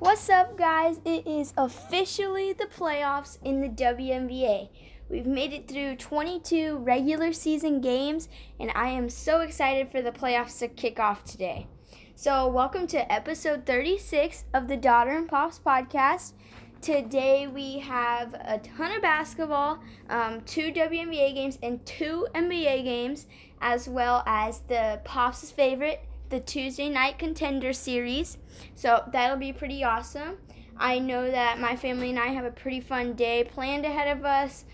What's up, guys? It is officially the playoffs in the WNBA. We've made it through 22 regular season games, and I am so excited for the playoffs to kick off today. So welcome to episode 36 of the Daughter and Pops podcast. Today we have a ton of basketball, two WNBA games and two NBA games, as well as the Pops' favorite, the Tuesday Night Contender Series, so that'll be pretty awesome. I know that my family and I have a pretty fun day planned ahead of us,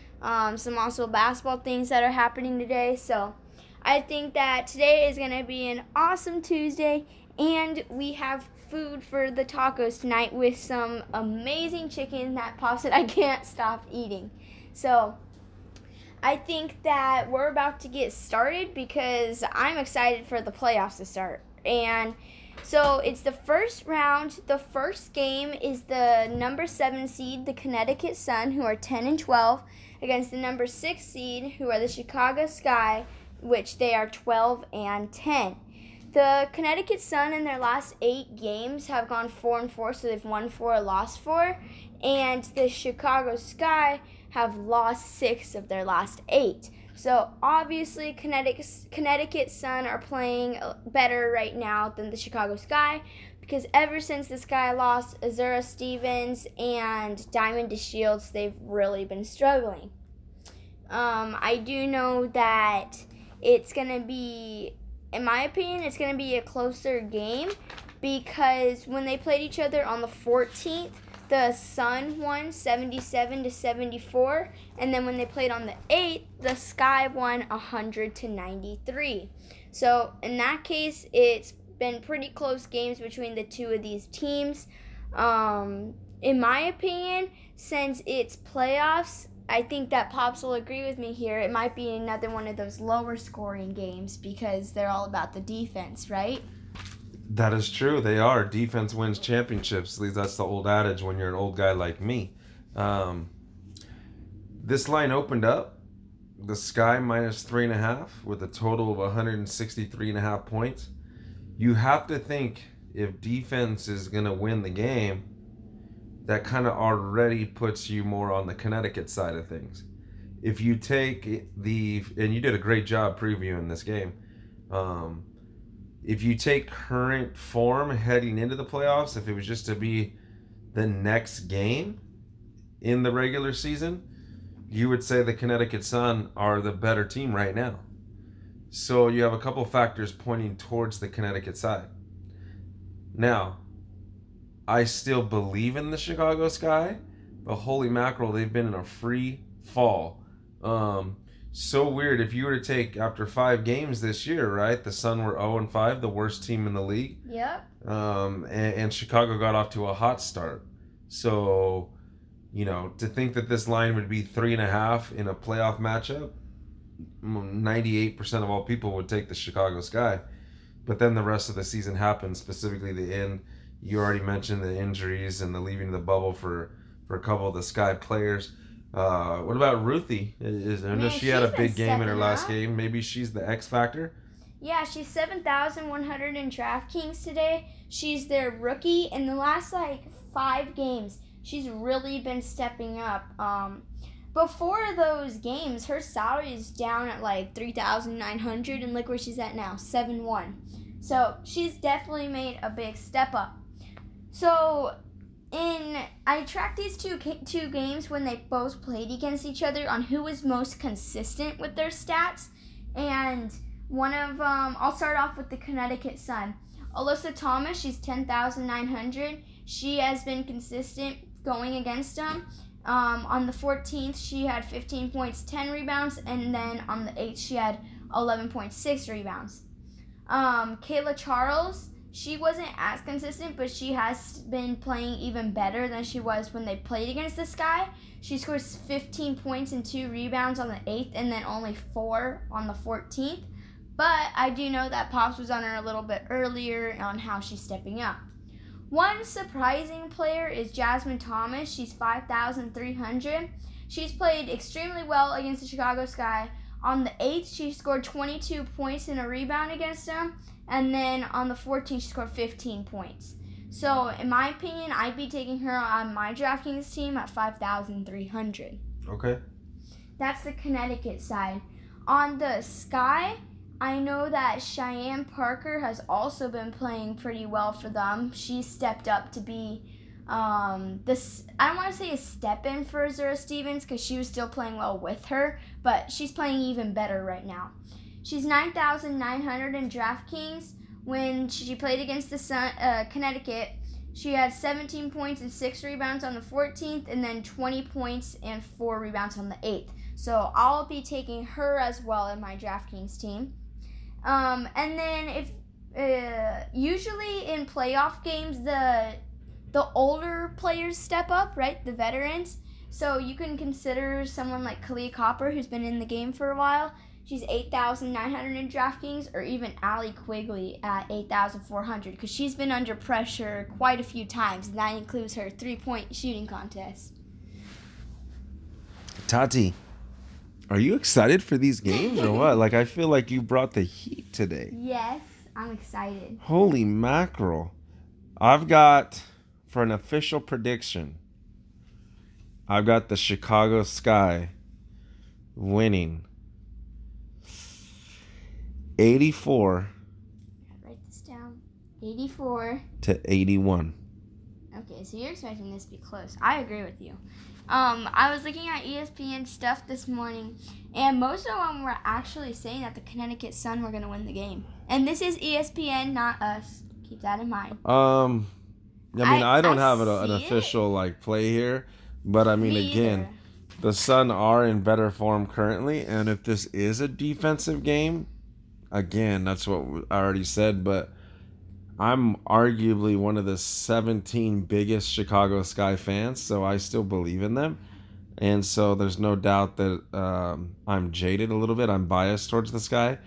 some also basketball things that are happening today, so I think that today is going to be an awesome Tuesday, and we have food for the tacos tonight with some amazing chicken that Pop said I can't stop eating. So I think that we're about to get started because I'm excited for the playoffs to start. And so it's the first round. The first game is the number 7 seed, the Connecticut Sun, who are 10-12, against the number 6 seed, who are the Chicago Sky, which they are 12-10. The Connecticut Sun in their last 8 games have gone 4-4, so they've won 4, lost 4. And the Chicago Sky have lost 6 of their last 8. So obviously Connecticut Sun are playing better right now than the Chicago Sky, because ever since the Sky lost Azura Stevens and Diamond De Shields, they've really been struggling. I do know that it's going to be, in my opinion, it's going to be a closer game, because when they played each other on the 14th, the Sun won 77-74, and then when they played on the 8th, the Sky won 100-93. So in that case, it's been pretty close games between the two of these teams. In my opinion, since it's playoffs, I think that Pops will agree with me here. It might be another one of those lower scoring games because they're all about the defense, right? That is true. They are. Defense wins championships. At least that's the old adage when you're an old guy like me. This line opened up. The Sky minus 3.5 with a total of 163.5 points. You have to think if defense is going to win the game, that kind of already puts you more on the Connecticut side of things. If you take the, and you did a great job previewing this game, if you take current form heading into the playoffs, if it was just to be the next game in the regular season, you would say the Connecticut Sun are the better team right now. So you have a couple factors pointing towards the Connecticut side. Now, I still believe in the Chicago Sky, but holy mackerel, they've been in a free fall. So weird. If you were to take after 5 games this year, right? The Sun were 0-5, the worst team in the league. Yep. And Chicago got off to a hot start. So, you know, to think that this line would be 3.5 in a playoff matchup, 98% of all people would take the Chicago Sky. But then the rest of the season happens, specifically the end. You already mentioned the injuries and the leaving of the bubble for a couple of the Sky players. What about Ruthie? I know she had a big game in her last game. Maybe she's the X factor. Yeah, she's 7,100 in DraftKings today. She's their rookie. In the last 5 games, she's really been stepping up. Before those games, her salary is down at 3,900, and look where she's at now, 7,100. So she's definitely made a big step up. So I tracked these two games when they both played against each other on who was most consistent with their stats. And one of I'll start off with the Connecticut Sun. Alyssa Thomas, she's 10,900. She has been consistent going against them. On the 14th, she had 15 points, 10 rebounds. And then on the 8th, she had 11.6 rebounds. Kayla Charles, she wasn't as consistent, but she has been playing even better than she was when they played against the Sky. She scores 15 points and 2 rebounds on the 8th, and then only 4 on the 14th. But I do know that Pops was on her a little bit earlier on how she's stepping up. One surprising player is Jasmine Thomas. She's 5,300. She's played extremely well against the Chicago Sky. On the 8th, she scored 22 points and a rebound against them. And then on the 14th, she scored 15 points. So, in my opinion, I'd be taking her on my DraftKings team at 5,300. Okay. That's the Connecticut side. On the Sky, I know that Cheyenne Parker has also been playing pretty well for them. She stepped up to be I don't want to say a step in for Azura Stevens because she was still playing well with her, but she's playing even better right now. She's 9,900 in DraftKings. When she played against the Sun, Connecticut, she had 17 points and 6 rebounds on the 14th, and then 20 points and 4 rebounds on the 8th. So I'll be taking her as well in my DraftKings team. And then usually in playoff games, the older players step up, right? The veterans. So you can consider someone like Kalia Copper, who's been in the game for a while. She's 8,900 in DraftKings, or even Allie Quigley at 8,400, because she's been under pressure quite a few times, and that includes her three-point shooting contest. Tati, are you excited for these games or what? Like, I feel like you brought the heat today. Yes, I'm excited. Holy mackerel. I've got, for an official prediction, I've got the Chicago Sky winning 84. Write this down. 84-81. Okay, so you're expecting this to be close. I agree with you. I was looking at ESPN stuff this morning, and most of them were actually saying that the Connecticut Sun were going to win the game. And this is ESPN, not us. Keep that in mind. I don't have an official like play here, but I mean, again, the Sun are in better form currently, and if this is a defensive game, again, that's what I already said, but I'm arguably one of the 17 biggest Chicago Sky fans, so I still believe in them. And so there's no doubt that I'm jaded a little bit. I'm biased towards the Sky.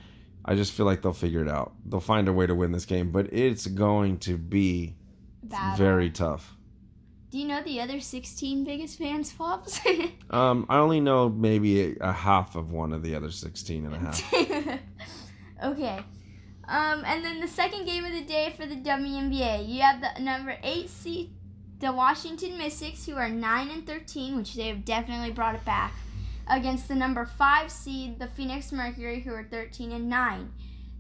I just feel like they'll figure it out. They'll find a way to win this game, but it's going to be very tough. Do you know the other 16 biggest fans, Pops? I only know maybe a half of one of the other 16 and a half. Okay. And then the second game of the day for the WNBA, you have the number 8 seed, the Washington Mystics, who are 9-13, which they have definitely brought it back, against the number 5 seed, the Phoenix Mercury, who are 13-9.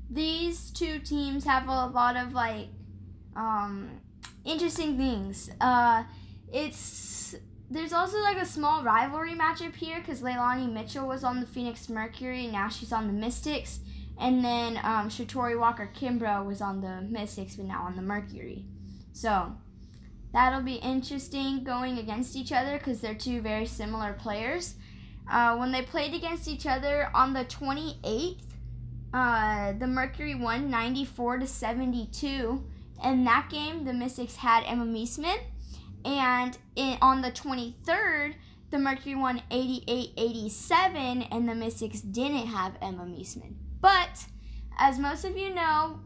These two teams have a lot of interesting things. There's also a small rivalry matchup here because Leilani Mitchell was on the Phoenix Mercury, and now she's on the Mystics. And then Shatori Walker-Kimbrough was on the Mystics, but now on the Mercury. So that'll be interesting going against each other because they're two very similar players. When they played against each other on the 28th, the Mercury won 94-72. In that game, the Mystics had Emma Meesman. And on the 23rd, the Mercury won 88-87, and the Mystics didn't have Emma Meesman. But, as most of you know,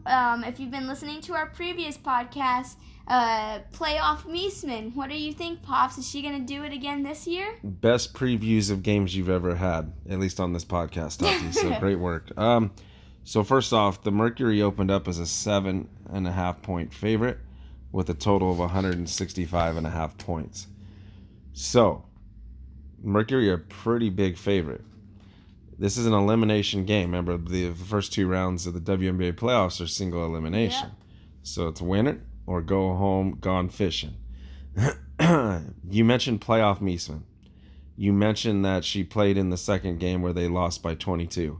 if you've been listening to our previous podcast, Playoff Meesman, what do you think, Pops? Is she going to do it again this year? Best previews of games you've ever had, at least on this podcast, Tati, so great work. So first off, the Mercury opened up as a 7.5-point favorite with a total of 165.5 points. So, Mercury are a pretty big favorite. This is an elimination game. Remember, the first two rounds of the WNBA playoffs are single elimination. Yep. So it's win it or go home, gone fishing. You mentioned Playoff Meesman. You mentioned that she played in the second game where they lost by 22.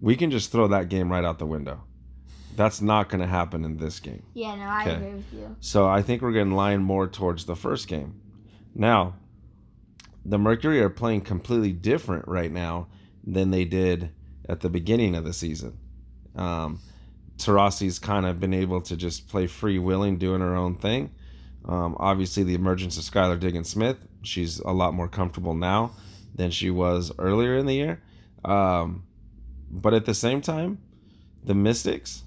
We can just throw that game right out the window. That's not going to happen in this game. Yeah, no, I agree with you. So I think we're going to line more towards the first game. Now, the Mercury are playing completely different right now than they did at the beginning of the season. Taurasi's kind of been able to just play free-wheeling, doing her own thing. Obviously, the emergence of Skylar Diggins-Smith, she's a lot more comfortable now than she was earlier in the year. But at the same time, the Mystics,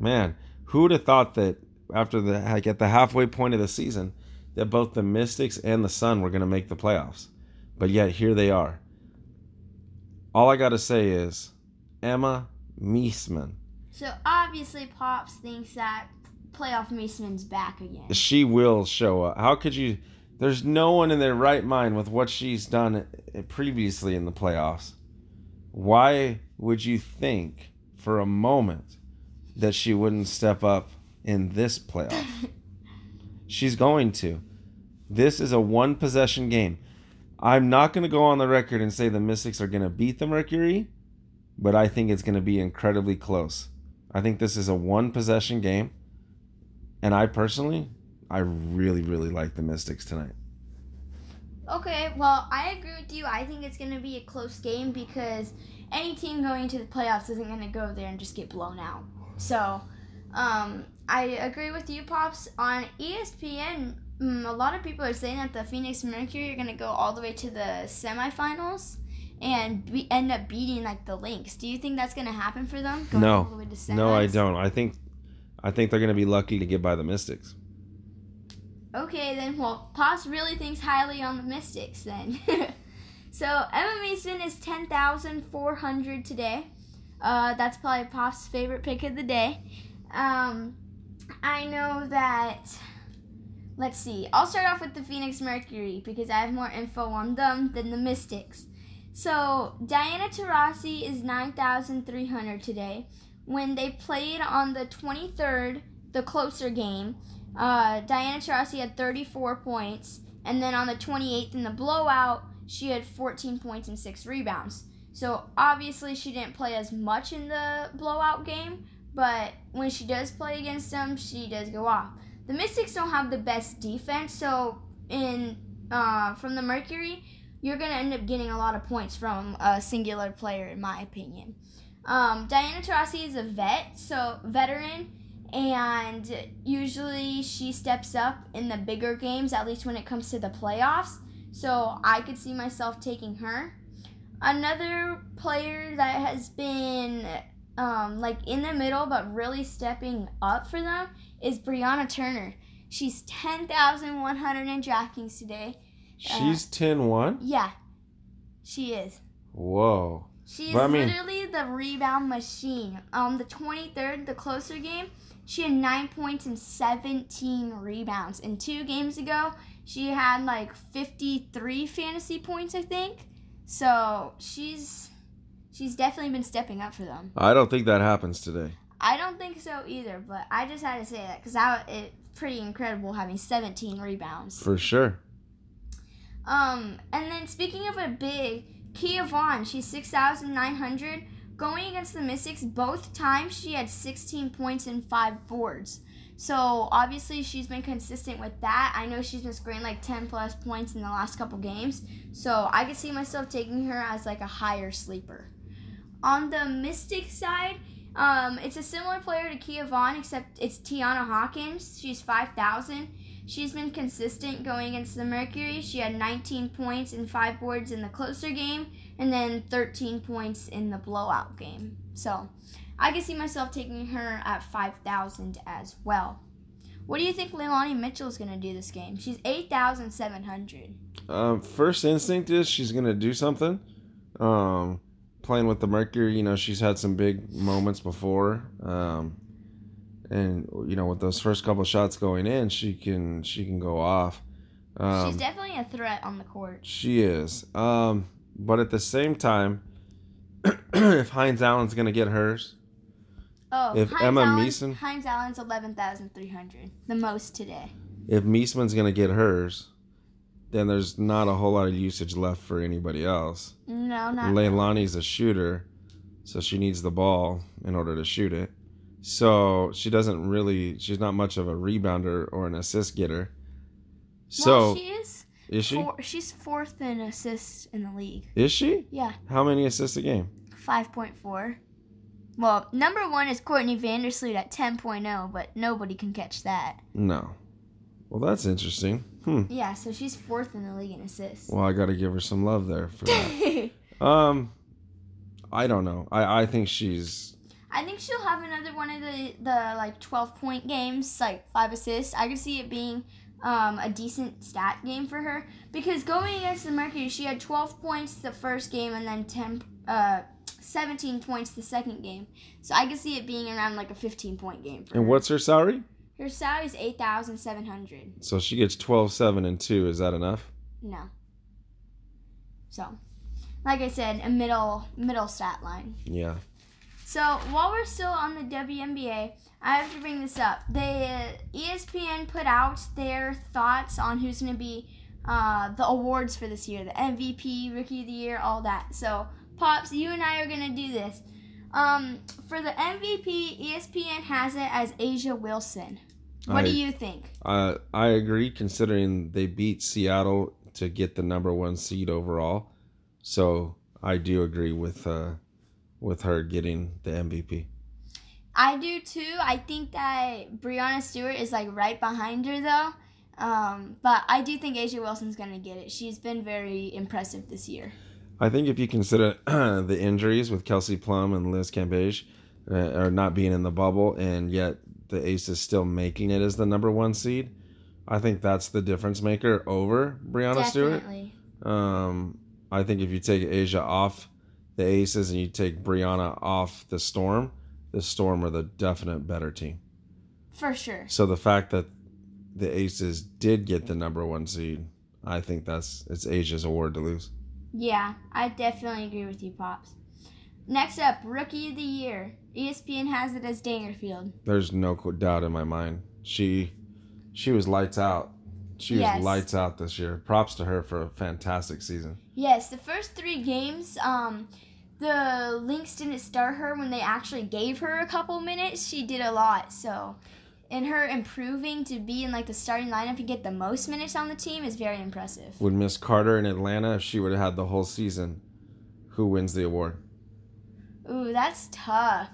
man, who would have thought that after at the halfway point of the season that both the Mystics and the Sun were going to make the playoffs? But yet, here they are. All I got to say is Emma Meesman. So, obviously, Pops thinks that playoff Meesman's back again. She will show up. How could you? There's no one in their right mind with what she's done previously in the playoffs. Why would you think for a moment that she wouldn't step up in this playoff? She's going to. This is a one-possession game. I'm not going to go on the record and say the Mystics are going to beat the Mercury, but I think it's going to be incredibly close. I think this is a one-possession game, and I personally, I really, really like the Mystics tonight. Okay, well, I agree with you. I think it's going to be a close game because any team going to the playoffs isn't going to go there and just get blown out. So, I agree with you, Pops. On ESPN, a lot of people are saying that the Phoenix Mercury are going to go all the way to the semifinals and end up beating like the Lynx. Do you think that's going to happen for them? No. All the way to no, I don't. I think they're going to be lucky to get by the Mystics. Okay, then, well, Pops really thinks highly on the Mystics then. So, Emma Meesman is 10,400 today. That's probably Pops' favorite pick of the day. I know that, let's see, I'll start off with the Phoenix Mercury because I have more info on them than the Mystics. So, Diana Taurasi is 9,300 today. When they played on the 23rd, the closer game, Diana Taurasi had 34 points, and then on the 28th in the blowout, she had 14 points and 6 rebounds. So, obviously, she didn't play as much in the blowout game, but when she does play against them, she does go off. The Mystics don't have the best defense, so from the Mercury, you're going to end up getting a lot of points from a singular player, in my opinion. Diana Taurasi is a veteran, and usually she steps up in the bigger games, at least when it comes to the playoffs. So I could see myself taking her. Another player that has been in the middle but really stepping up for them is Brianna Turner. She's 10,100 in DraftKings today. She's 10-1? Yeah, she is. Whoa. She's literally the rebound machine. The 23rd, the closer game, she had 9 points and 17 rebounds. And 2 games ago, she had 53 fantasy points, I think. So she's definitely been stepping up for them. I don't think that happens today. I don't think so either, but I just had to say that because it's pretty incredible having 17 rebounds. For sure. And then speaking of a big, Kia Vaughn, she's 6,900. Going against the Mystics, both times she had 16 points and 5 boards. So, obviously, she's been consistent with that. I know she's been scoring 10-plus points in the last couple games. So, I could see myself taking her as a higher sleeper. On the Mystic side, it's a similar player to Kia Vaughn, except it's Tiana Hawkins. She's 5,000. She's been consistent going against the Mercury. She had 19 points and 5 boards in the closer game, and then 13 points in the blowout game. So, I could see myself taking her at 5,000 as well. What do you think Leilani Mitchell is going to do this game? She's 8,700. First instinct is she's going to do something. Playing with the Mercury, she's had some big moments before. And, with those first couple shots going in, she can go off. She's definitely a threat on the court. She is. But at the same time, if Hines Allen's going to get hers. Oh, if Hines Allen's 11,300, the most today. If Meesman's going to get hers, then there's not a whole lot of usage left for anybody else. No, not Leilani's a shooter, so she needs the ball in order to shoot it. So she's not much of a rebounder or an assist getter. So, well, she is. Is she? She's 4th in assists in the league. Is she? Yeah. How many assists a game? 5.4. Well, number 1 is Courtney Vandersloot at 10.0, but nobody can catch that. No. Well, that's interesting. Yeah, so she's 4th in the league in assists. Well, I got to give her some love there for that. I don't know. I think she's... I think she'll have another one of the 12-point games, 5 assists. I could see it being... a decent stat game for her because going against the Mercury, she had 12 points the first game and then 17 points the second game. So I could see it being around a 15-point game for her. And what's her salary? Her salary is $8,700. So she gets 12,700 and 2. Is that enough? No. So, like I said, a middle stat line. Yeah. So while we're still on the WNBA, I have to bring this up. They ESPN put out their thoughts on who's going to be the awards for this year, the MVP, Rookie of the Year, all that. So, Pops, you and I are going to do this. For the MVP, ESPN has it as A'ja Wilson. What do you think? I agree, considering they beat Seattle to get the #1 seed overall. So I do agree with her getting the MVP. I do too. I think that Breonna Stewart is like right behind her though. But I do think A'ja Wilson's going to get it. She's been very impressive this year. I think if you consider the injuries with Kelsey Plum and Liz Cambage are not being in the bubble, and yet the Aces still making it as the #1 seed, I think that's the difference maker over Breonna Stewart. Definitely. I think if you take A'ja off the Aces and you take Breonna off the Storm are the definite better team. For sure. So the fact that the Aces did get the #1 seed, I think it's Asia's award to lose. Yeah, I definitely agree with you, Pops. Next up, Rookie of the Year. ESPN has it as Dangerfield. There's no doubt in my mind. She was lights out. She was lights out this year. Props to her for a fantastic season. Yes, the first 3 games, the Lynx didn't start her when they actually gave her a couple minutes. She did a lot, so... And her improving to be in like the starting lineup and get the most minutes on the team is very impressive. Would Miss Carter in Atlanta, if she would have had the whole season, who wins the award? Ooh, that's tough.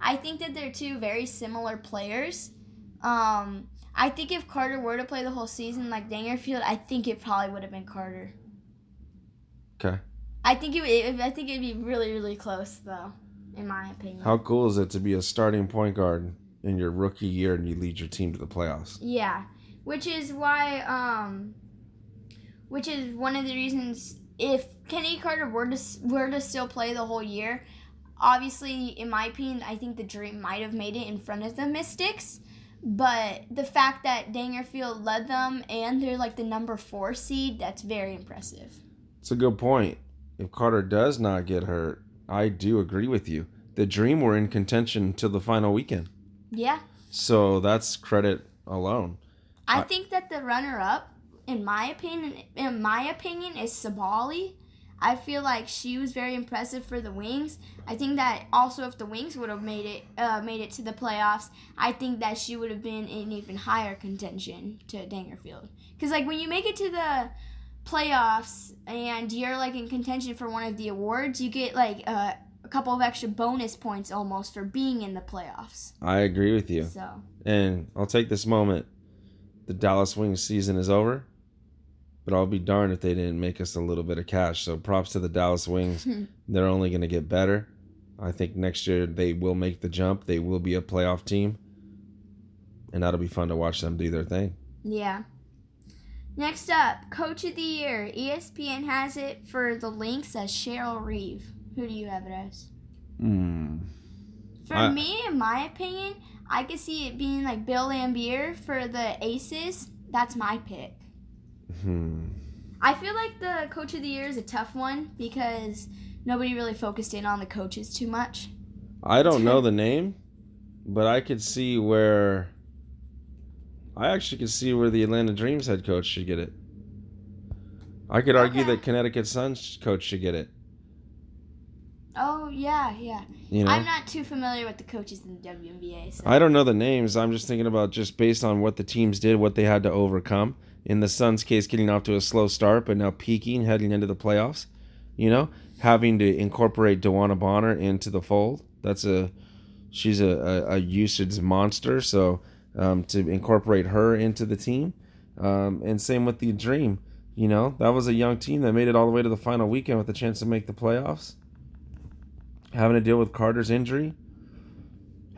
I think that they're 2 very similar players. I think if Carter were to play the whole season like Dangerfield, I think it probably would have been Carter. Okay. I think it'd be really, really close though, in my opinion. How cool is it to be a starting point guard in your rookie year and you lead your team to the playoffs? Yeah, which is why, which is one of the reasons if Kennedy Carter were to still play the whole year, obviously, in my opinion, I think the Dream might have made it in front of the Mystics, but the fact that Dangerfield led them and they're like the #4 seed, that's very impressive. It's a good point. If Carter does not get hurt, I do agree with you. The Dream were in contention until the final weekend. Yeah. So that's credit alone. I think that the runner-up, in my opinion, is Sabali. I feel like she was very impressive for the Wings. I think that also if the Wings would have made it to the playoffs, I think that she would have been in even higher contention to Dangerfield. Because like when you make it to the playoffs and you're like in contention for one of the awards, you get like a couple of extra bonus points almost for being in the playoffs. I agree with you. So, and I'll take this moment. The Dallas Wings season is over, but I'll be darned if they didn't make us a little bit of cash. So props to the Dallas Wings. They're only going to get better. I think next year they will make the jump. They will be a playoff team, and that'll be fun to watch them do their thing. Yeah. Next up, Coach of the Year. ESPN has it for the Lynx as Cheryl Reeve. Who do you have it as? For me, in my opinion, I could see it being like Bill Laimbeer for the Aces. That's my pick. I feel like the Coach of the Year is a tough one because nobody really focused in on the coaches too much. I don't know the name, but I could see where... I actually could see where the Atlanta Dream's head coach should get it. I could argue that Connecticut Sun's coach should get it. Oh, yeah. You know? I'm not too familiar with the coaches in the WNBA. So. I don't know the names. I'm just thinking about just based on what the teams did, what they had to overcome. In the Suns' case, getting off to a slow start, but now peaking, heading into the playoffs. You know, having to incorporate Dewana Bonner into the fold. She's a usage monster, so to incorporate her into the team. And same with the Dream. You know, that was a young team that made it all the way to the final weekend with a chance to make the playoffs. Having to deal with Carter's injury.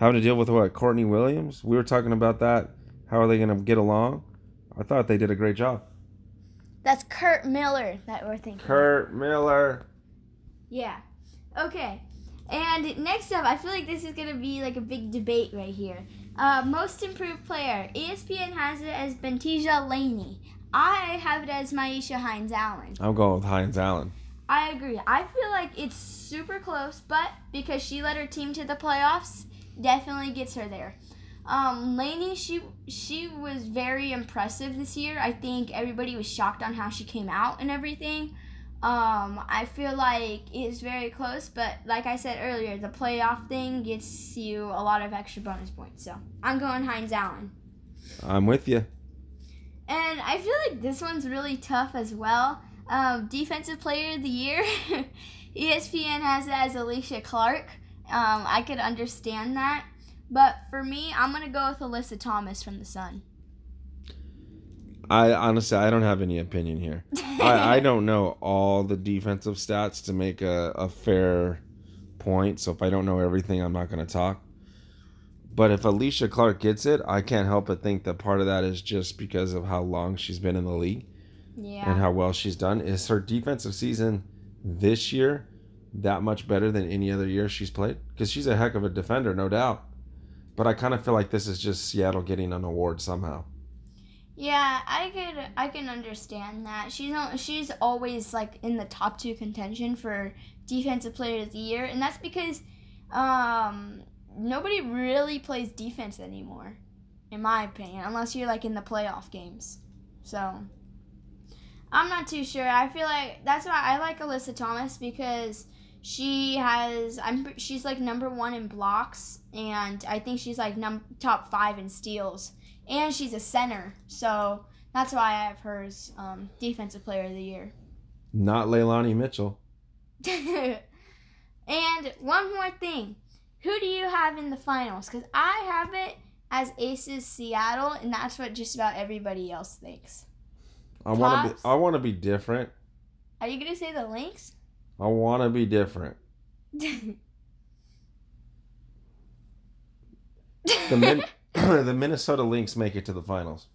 Having to deal with, Courtney Williams? We were talking about that. How are they going to get along? I thought they did a great job. That's Kurt Miller that we're thinking. Kurt Miller. Yeah. Okay. And next up, I feel like this is going to be like a big debate right here. Most improved player. ESPN has it as Bentija Laney. I have it as Myesha Hines-Allen. I'm going with Hines-Allen. I agree. I feel like it's super close, but because she led her team to the playoffs, definitely gets her there. Laney, she was very impressive this year. I think everybody was shocked on how she came out and everything. I feel like it's very close, but like I said earlier, the playoff thing gets you a lot of extra bonus points. So I'm going Hines-Allen. I'm with you. And I feel like this one's really tough as well. Defensive Player of the Year. ESPN has it as A'ja Clark. I could understand that. But for me, I'm going to go with Alyssa Thomas from the Sun. I honestly don't have any opinion here. I don't know all the defensive stats to make a fair point. So if I don't know everything, I'm not going to talk. But if A'ja Clark gets it, I can't help but think that part of that is just because of how long she's been in the league. Yeah. And how well she's done. Is her defensive season this year that much better than any other year she's played? Because she's a heck of a defender, no doubt. But I kind of feel like this is just Seattle getting an award somehow. Yeah, I can understand that. She's always like in the top two contention for Defensive Player of the Year, and that's because nobody really plays defense anymore, in my opinion, unless you're like in the playoff games. So I'm not too sure. I feel like that's why I like Alyssa Thomas, because she's like number one in blocks, and I think she's like top five in steals, and she's a center. So that's why I have her as Defensive Player of the Year. Not Leilani Mitchell. And one more thing. Who do you have in the finals? Because I have it as Aces Seattle, and that's what just about everybody else thinks. I want to be different. Are you going to say the Lynx? I want to be different. The Minnesota Lynx make it to the finals.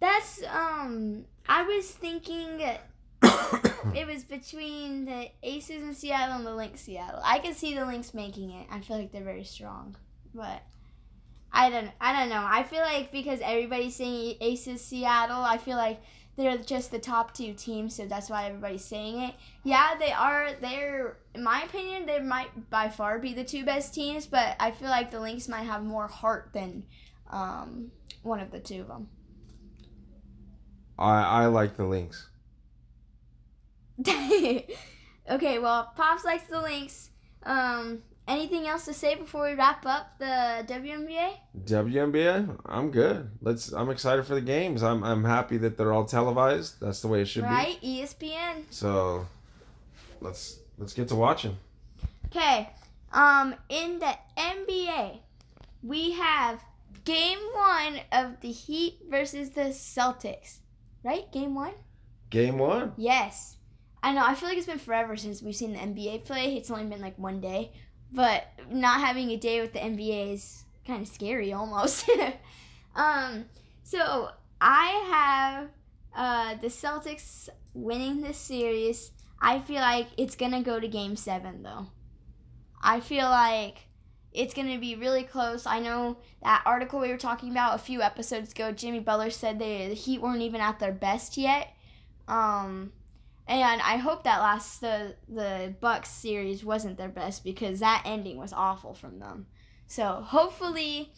That's I was thinking it was between the Aces in Seattle and the Lynx Seattle. I can see the Lynx making it. I feel like they're very strong, but I don't know. I feel like because everybody's saying Aces Seattle, I feel like they're just the top two teams, so that's why everybody's saying it. Yeah, they are. They're, in my opinion, they might by far be the two best teams, but I feel like the Lynx might have more heart than one of the two of them. I like the Lynx. Okay, well, Pops likes the Lynx. Anything else to say before we wrap up the WNBA? WNBA? I'm good. I'm excited for the games. I'm happy that they're all televised. That's the way it should be. Right, ESPN. So, let's get to watching. Okay. In the NBA, we have Game 1 of the Heat versus the Celtics. Right? Game 1? Game 1? Yes. I know. I feel like it's been forever since we've seen the NBA play. It's only been like one day. But not having a day with the NBA is kind of scary, almost. So I have the Celtics winning this series. I feel like it's going to go to Game 7, though. I feel like it's going to be really close. I know that article we were talking about a few episodes ago, Jimmy Butler said the Heat weren't even at their best yet. And I hope that the Bucks series wasn't their best, because that ending was awful from them. So hopefully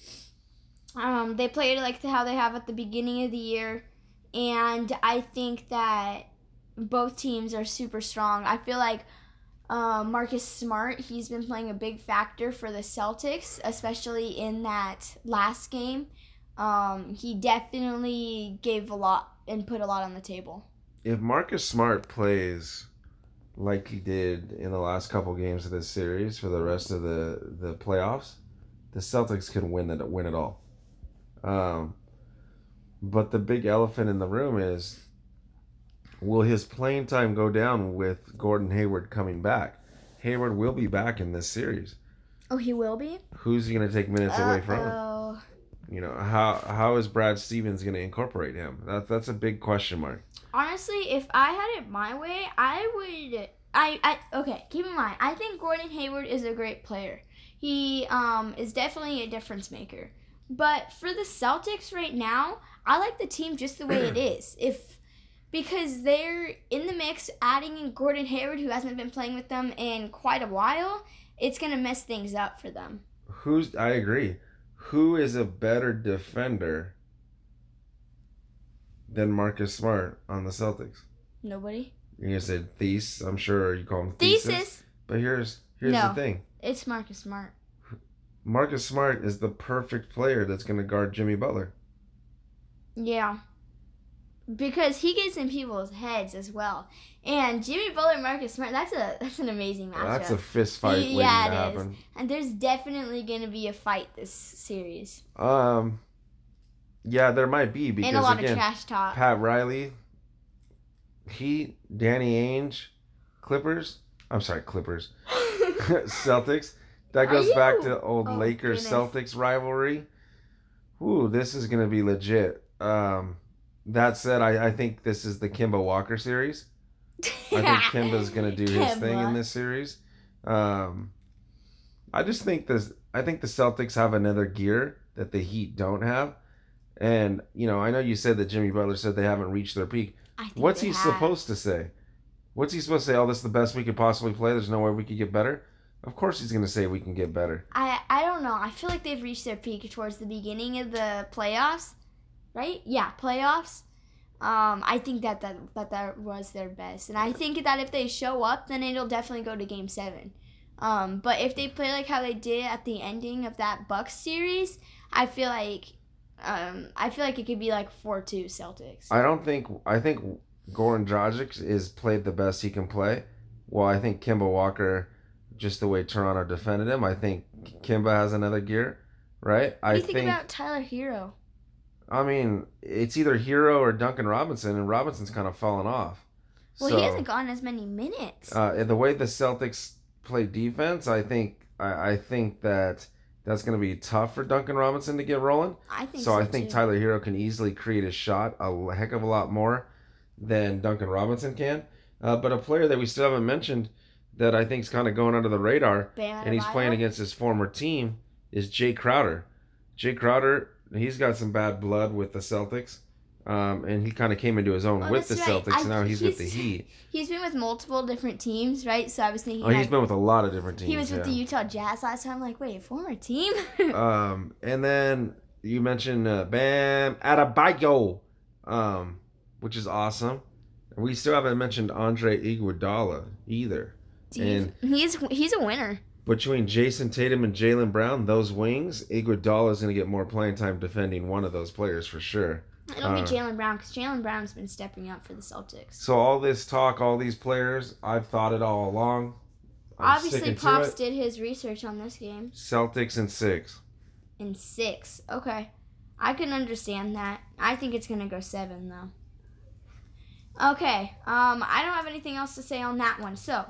they played like how they have at the beginning of the year. And I think that both teams are super strong. I feel like Marcus Smart, he's been playing a big factor for the Celtics, especially in that last game. He definitely gave a lot and put a lot on the table. If Marcus Smart plays like he did in the last couple games of this series for the rest of the playoffs, the Celtics can win it all. But the big elephant in the room is, will his playing time go down with Gordon Hayward coming back? Hayward will be back in this series. Oh, he will be? Who's he going to take minutes away from him? You know, how is Brad Stevens going to incorporate him? That's a big question mark. Honestly, if I had it my way, okay, keep in mind, I think Gordon Hayward is a great player. He is definitely a difference maker. But for the Celtics right now, I like the team just the way it is. Because they're in the mix, adding in Gordon Hayward, who hasn't been playing with them in quite a while, it's going to mess things up for them. I agree. Who is a better defender than Marcus Smart on the Celtics? Nobody. You're going to say Thesis. I'm sure you call him Thesis. But here's the thing. It's Marcus Smart. Marcus Smart is the perfect player that's going to guard Jimmy Butler. Yeah. Because he gets in people's heads as well. And Jimmy Butler, Marcus Smart, that's an amazing matchup. That's a fist fight waiting to happen. Is. And there's definitely going to be a fight this series. Yeah, there might be. Because, and a lot of trash talk. Pat Riley, Heat, Danny Ainge, Clippers, Celtics. That goes back to old Lakers-Celtics rivalry. Ooh, this is going to be legit. That said, I think this is the Kemba Walker series. I think Kemba's going to do his thing in this series. I think the Celtics have another gear that the Heat don't have. And, you know, I know you said that Jimmy Butler said they haven't reached their peak. What's he supposed to say? What's he supposed to say? Oh, this is the best we could possibly play. There's no way we could get better. Of course he's going to say we can get better. I don't know. I feel like they've reached their peak towards the beginning of the playoffs. Right? Yeah, playoffs. I think that was their best. And I think that if they show up, then it'll definitely go to Game 7. But if they play like how they did at the ending of that Bucks series, I feel like it could be like 4-2 Celtics. I think Goran Dragic is played the best he can play. Well, I think Kemba Walker, just the way Toronto defended him, I think Kemba has another gear, right? What do you think about Tyler Hero? I mean, it's either Hero or Duncan Robinson, and Robinson's kind of fallen off. Well, so, he hasn't gotten as many minutes. The way the Celtics play defense, I think that that's going to be tough for Duncan Robinson to get rolling. I think Tyler Hero can easily create a shot a heck of a lot more than Duncan Robinson can. But a player that we still haven't mentioned that I think is kind of going under the radar, and he's playing against his former team, is Jay Crowder. Jay Crowder... He's got some bad blood with the Celtics, and he kind of came into his own with the Celtics, and now he's with the Heat. He's been with multiple different teams, right? So I was thinking... he's been with a lot of different teams. He was with the Utah Jazz last time. I'm like, wait, former team? And then you mentioned Bam Adebayo, which is awesome. We still haven't mentioned Andre Iguodala either. Dude, he's a winner. Between Jason Tatum and Jaylen Brown, those wings, Iguodala is going to get more playing time defending one of those players for sure. It'll be Jaylen Brown, because Jaylen Brown's been stepping up for the Celtics. So all this talk, all these players, I've thought it all along. Obviously, Pops did his research on this game. Celtics in 6. In 6, okay. I can understand that. I think it's going to go 7, though. Okay, I don't have anything else to say on that one, so...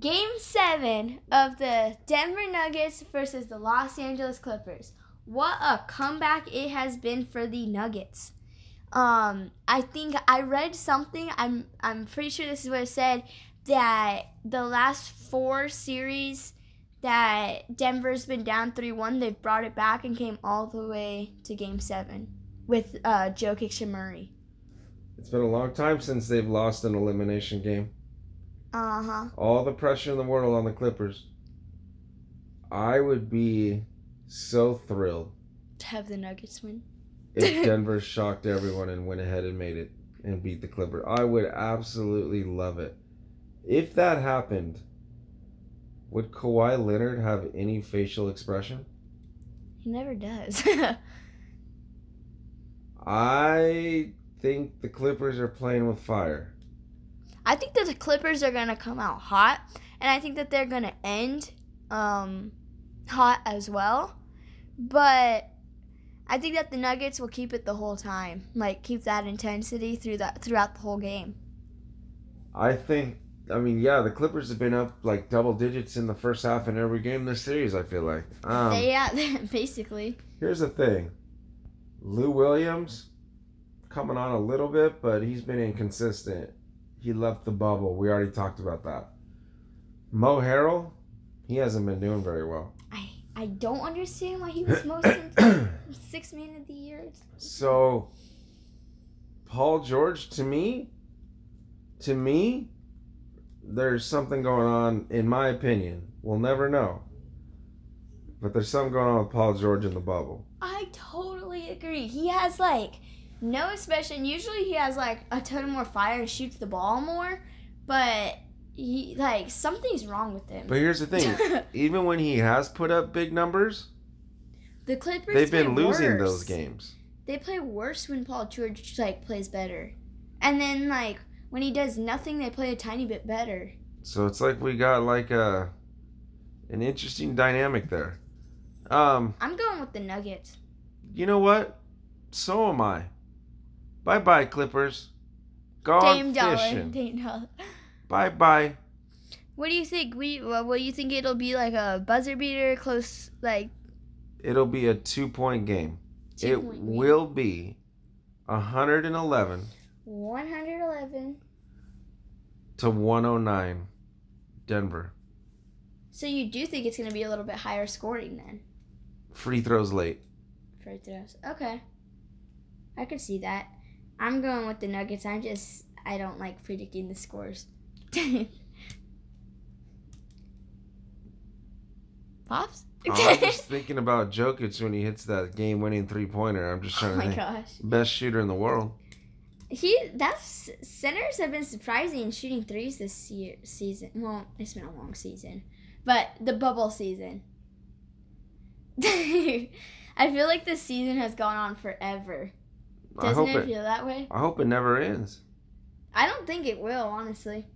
Game 7 of the Denver Nuggets versus the Los Angeles Clippers. What a comeback it has been for the Nuggets. I think I read something, I'm pretty sure this is what it said, that the last 4 series that Denver's been down 3-1, they've brought it back and came all the way to Game 7 with Jokic and Murray. It's been a long time since they've lost an elimination game. Uh-huh. All the pressure in the world on the Clippers. I would be so thrilled to have the Nuggets win. If Denver shocked everyone and went ahead and made it and beat the Clippers, I would absolutely love it. If that happened, would Kawhi Leonard have any facial expression? He never does. I think the Clippers are playing with fire. I think that the Clippers are going to come out hot, and I think that they're going to end hot as well. But I think that the Nuggets will keep it the whole time, like keep that intensity throughout the whole game. The Clippers have been up like double digits in the first half in every game this series, I feel like. Basically. Here's the thing. Lou Williams coming on a little bit, but he's been inconsistent. He left the bubble. We already talked about that. Mo Harrell, he hasn't been doing very well. I I don't understand why he was most sixth man of the year. So, Paul George, to me, there's something going on, in my opinion. We'll never know. But there's something going on with Paul George in the bubble. I totally agree. He has, no expression. Usually he has, a ton more fire and shoots the ball more. But he, something's wrong with him. But here's the thing. Even when he has put up big numbers, the Clippers, they've been losing those games. They play worse when Paul George, plays better. And then, when he does nothing, they play a tiny bit better. So it's we got, an interesting dynamic there. I'm going with the Nuggets. You know what? So am I. Bye-bye, Clippers. Gone fishing. Dame Dollar. Bye-bye. What do you think? What do you think it'll be, a buzzer beater, close, It'll be a two-point game. Will be 111. 111. To 109. Denver. So you do think it's going to be a little bit higher scoring then? Free throws late. Free throws. Okay. I could see that. I'm going with the Nuggets. I don't like predicting the scores. Pops? I'm just thinking about Jokic when he hits that game-winning three-pointer. I'm just trying to think. Gosh. Best shooter in the world. Centers have been surprising shooting threes this season. Well, it's been a long season. But the bubble season. I feel like this season has gone on forever. Doesn't it feel that way? I hope it never ends. I don't think it will, honestly.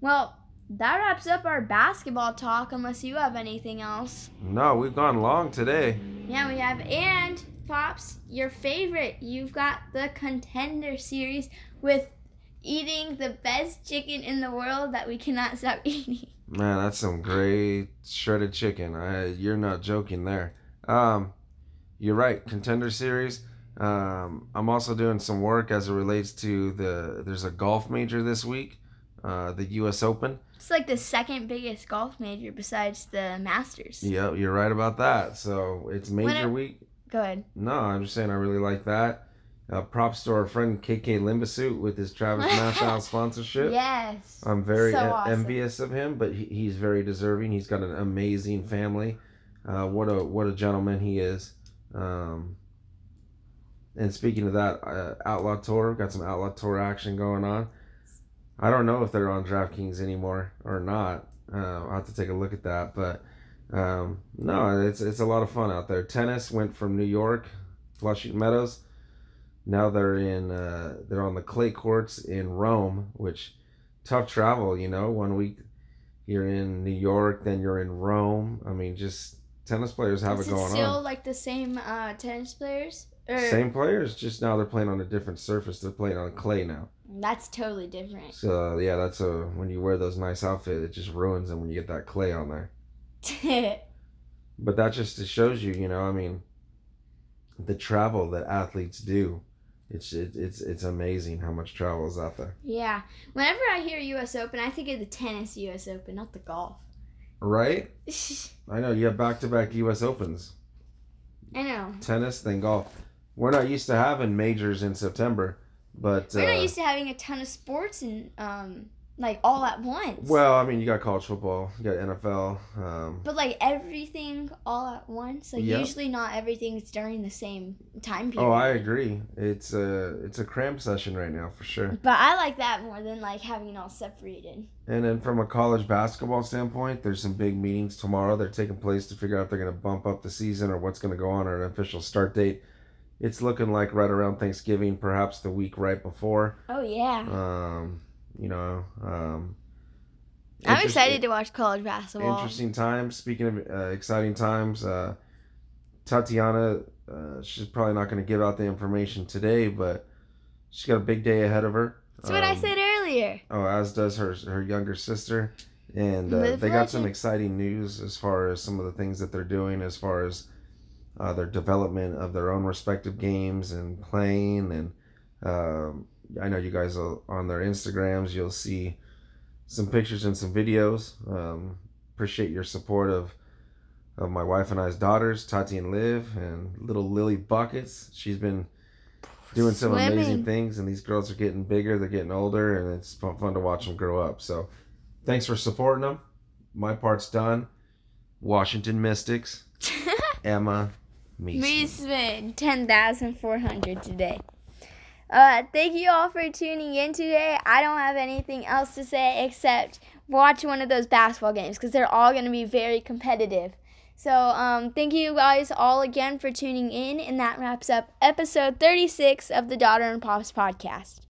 Well, that wraps up our basketball talk, unless you have anything else. No, we've gone long today. Yeah, we have. And, Pops, your favorite. You've got the Contender Series with eating the best chicken in the world that we cannot stop eating. Man, that's some great shredded chicken. You're not joking there. You're right, Contender Series. I'm also doing some work as it relates to there's a golf major this week, the U.S. Open. It's the second biggest golf major besides the Masters. Yeah, you're right about that. So it's major week. Go ahead. No, I'm just saying I really like that. Props to our friend KK Limbasuit with his Travis Massow sponsorship. Yes. I'm very envious of him, but he's very deserving. He's got an amazing family. What a gentleman he is. And speaking of that, Outlaw Tour, we've got some Outlaw Tour action going on. I don't know if they're on DraftKings anymore or not. I'll have to take a look at that. But no, it's a lot of fun out there. Tennis went from New York, Flushing Meadows. Now they're they're on the clay courts in Rome, which tough travel, 1 week you're in New York, then you're in Rome. I mean, just tennis players have it going on. Is it still the same tennis players? Same players, just now they're playing on a different surface. They're playing on clay now. That's totally different. So, yeah, when you wear those nice outfits, it just ruins them when you get that clay on there. But that just shows you, the travel that athletes do. It's amazing how much travel is out there. Yeah. Whenever I hear U.S. Open, I think of the tennis U.S. Open, not the golf. Right? I know. You have back-to-back U.S. Opens. I know. Tennis, then golf. We're not used to having majors in September, but we're not used to having a ton of sports and all at once. Well, you got college football, you got NFL, but everything all at once. Yep. Usually not everything's during the same time period. Oh, I agree. It's a cram session right now for sure. But I like that more than having it all separated. And then from a college basketball standpoint, there's some big meetings tomorrow. They're taking place to figure out if they're going to bump up the season or what's going to go on or an official start date. It's looking like right around Thanksgiving, perhaps the week right before. Oh, yeah. I'm excited to watch college basketball. Interesting times. Speaking of exciting times, Tatiana, she's probably not going to give out the information today, but she's got a big day ahead of her. That's what I said earlier. Oh, as does her younger sister. And they got some exciting news as far as some of the things that they're doing as far as their development of their own respective games and playing. And I know you guys on their Instagrams, you'll see some pictures and some videos. Appreciate your support of of my wife and I's daughters, Tati and Liv, and little Lily Buckets. She's been doing some amazing things, and these girls are getting bigger, they're getting older, and it's fun to watch them grow up. So thanks for supporting them. My part's done. Washington Mystics, Emma Meesman, 10,400 today. Thank you all for tuning in today. I don't have anything else to say except watch one of those basketball games because they're all going to be very competitive. So thank you guys all again for tuning in, and that wraps up episode 36 of the Daughter and Pops podcast.